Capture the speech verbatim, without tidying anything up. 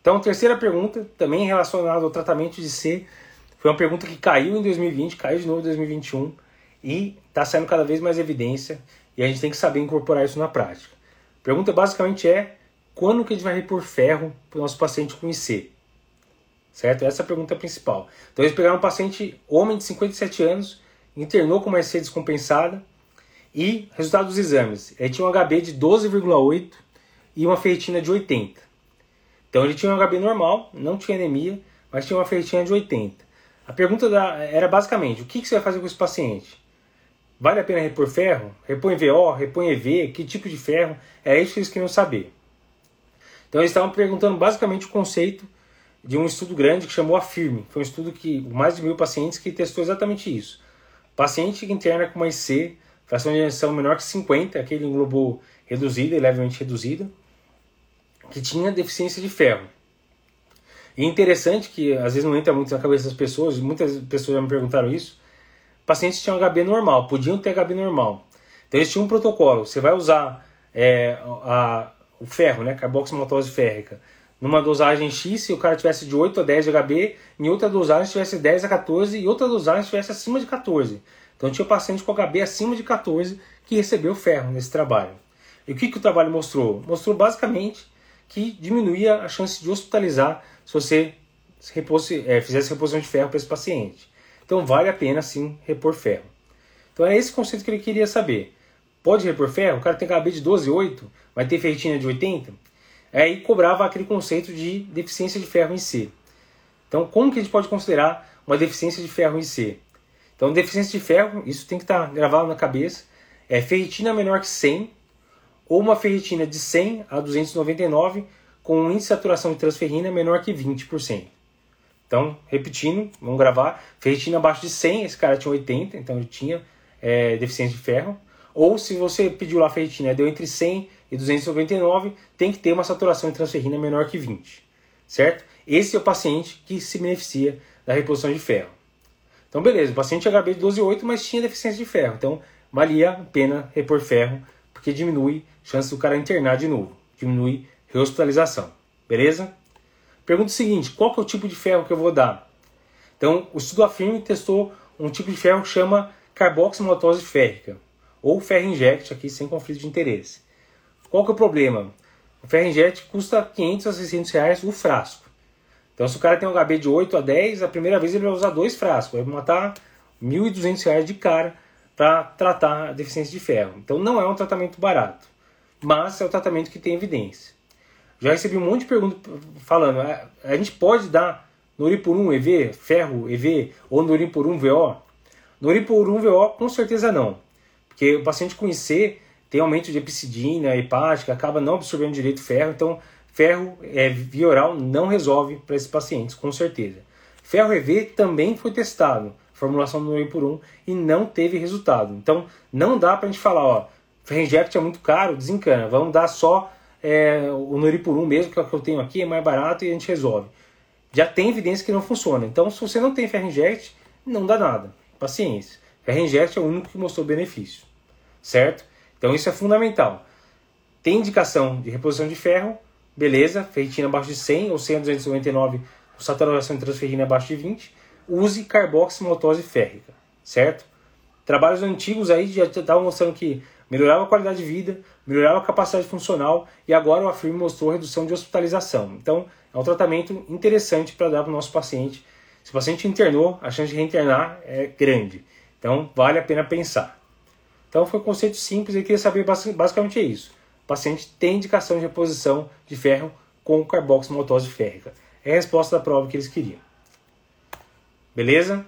Então, terceira pergunta, também relacionada ao tratamento de C, foi uma pergunta que caiu em dois mil e vinte, caiu de novo em dois mil e vinte e um e está saindo cada vez mais evidência e a gente tem que saber incorporar isso na prática. A pergunta basicamente é: quando que a gente vai repor ferro para o nosso paciente com I C? Certo? Essa é a pergunta principal. Então, eles pegaram um paciente, homem de cinquenta e sete anos, internou com uma I C descompensada e resultado dos exames. Ele tinha um H B de doze vírgula oito e uma ferritina de oitenta. Então, ele tinha um H B normal, não tinha anemia, mas tinha uma ferritina de oitenta. A pergunta da, era basicamente: o que, que você vai fazer com esse paciente? Vale a pena repor ferro? Repõe V O? Repõe E V? Que tipo de ferro? É isso que eles queriam saber. Então, eles estavam perguntando basicamente o conceito de um estudo grande que chamou AFFIRM. Foi um estudo que mais de mil pacientes que testou exatamente isso. Paciente que interna com uma I C, fração de injeção menor que cinquenta, aquele englobou reduzida e levemente reduzida, que tinha deficiência de ferro. E interessante que, às vezes, não entra muito na cabeça das pessoas, muitas pessoas já me perguntaram isso, pacientes tinham H B normal, podiam ter H B normal. Então, eles tinham um protocolo: você vai usar é, a, o ferro, né, carboximaltose férrica, numa dosagem X, se o cara tivesse de oito a dez de H B, em outra dosagem se tivesse dez a quatorze, e outra dosagem se tivesse acima de catorze. Então, tinha paciente com H B acima de catorze que recebeu ferro nesse trabalho. E o que, que o trabalho mostrou? Mostrou, basicamente, que diminuía a chance de hospitalizar se você repose, é, fizesse reposição de ferro para esse paciente. Então, vale a pena, sim, repor ferro. Então, é esse conceito que ele queria saber. Pode repor ferro? O cara tem H B de doze vírgula oito, vai ter ferritina de oitenta? Aí cobrava aquele conceito de deficiência de ferro em C. Então, como que a gente pode considerar uma deficiência de ferro em C? Então, deficiência de ferro, isso tem que estar gravado na cabeça, é ferritina menor que cem, ou uma ferritina de cem a duzentos e noventa e nove, com um índice de saturação de transferrina menor que vinte por cento. Então, repetindo, vamos gravar, ferritina abaixo de cem, esse cara tinha oitenta, então ele tinha é, deficiência de ferro. Ou se você pediu lá a ferritina, deu entre cem e duzentos e noventa e nove, tem que ter uma saturação de transferrina menor que vinte, certo? Esse é o paciente que se beneficia da reposição de ferro. Então, beleza, o paciente tinha H B de doze vírgula oito, mas tinha deficiência de ferro. Então, valia a pena repor ferro, porque diminui a chance do cara internar de novo, diminui rehospitalização, beleza? Pergunta seguinte: qual que é o tipo de ferro que eu vou dar? Então, o estudo AFFIRM testou um tipo de ferro que chama carboximaltose férrica, ou Ferinject, aqui sem conflito de interesse. Qual que é o problema? O Ferinject custa quinhentos a seiscentos reais o frasco. Então, se o cara tem um H B de oito a dez, a primeira vez ele vai usar dois frascos, vai matar mil e duzentos reais de cara para tratar a deficiência de ferro. Então, não é um tratamento barato, mas é o tratamento que tem evidência. Já recebi um monte de perguntas falando: a gente pode dar Noripurum E V, ferro E V, ou Noripurum V O? Noripurum V O, com certeza não. Porque o paciente com I C tem aumento de epicidina hepática, acaba não absorvendo direito ferro, então ferro é, via oral não resolve para esses pacientes, com certeza. Ferro E V também foi testado, formulação do Noripurum, e não teve resultado. Então, não dá para a gente falar: ó, Ferinject é muito caro, desencana, vamos dar só é, o Noripurum mesmo, que é o que eu tenho aqui, é mais barato e a gente resolve. Já tem evidência que não funciona. Então, se você não tem Ferinject, não dá nada. Paciência. Ferinject é o único que mostrou benefício. Certo? Então, isso é fundamental. Tem indicação de reposição de ferro, beleza, ferritina abaixo de cem ou cem a duzentos e noventa e nove, saturação de transferrina abaixo de vinte, use carboximaltose férrica, certo? Trabalhos antigos aí já estavam mostrando que melhorava a qualidade de vida, melhorava a capacidade funcional, e agora o AFFIRM mostrou redução de hospitalização. Então, é um tratamento interessante para dar para o nosso paciente. Se o paciente internou, a chance de reinternar é grande. Então, vale a pena pensar. Então, foi um conceito simples e queria saber basicamente é isso. O paciente tem indicação de reposição de ferro com carboximaltose férrica. É a resposta da prova que eles queriam. Beleza?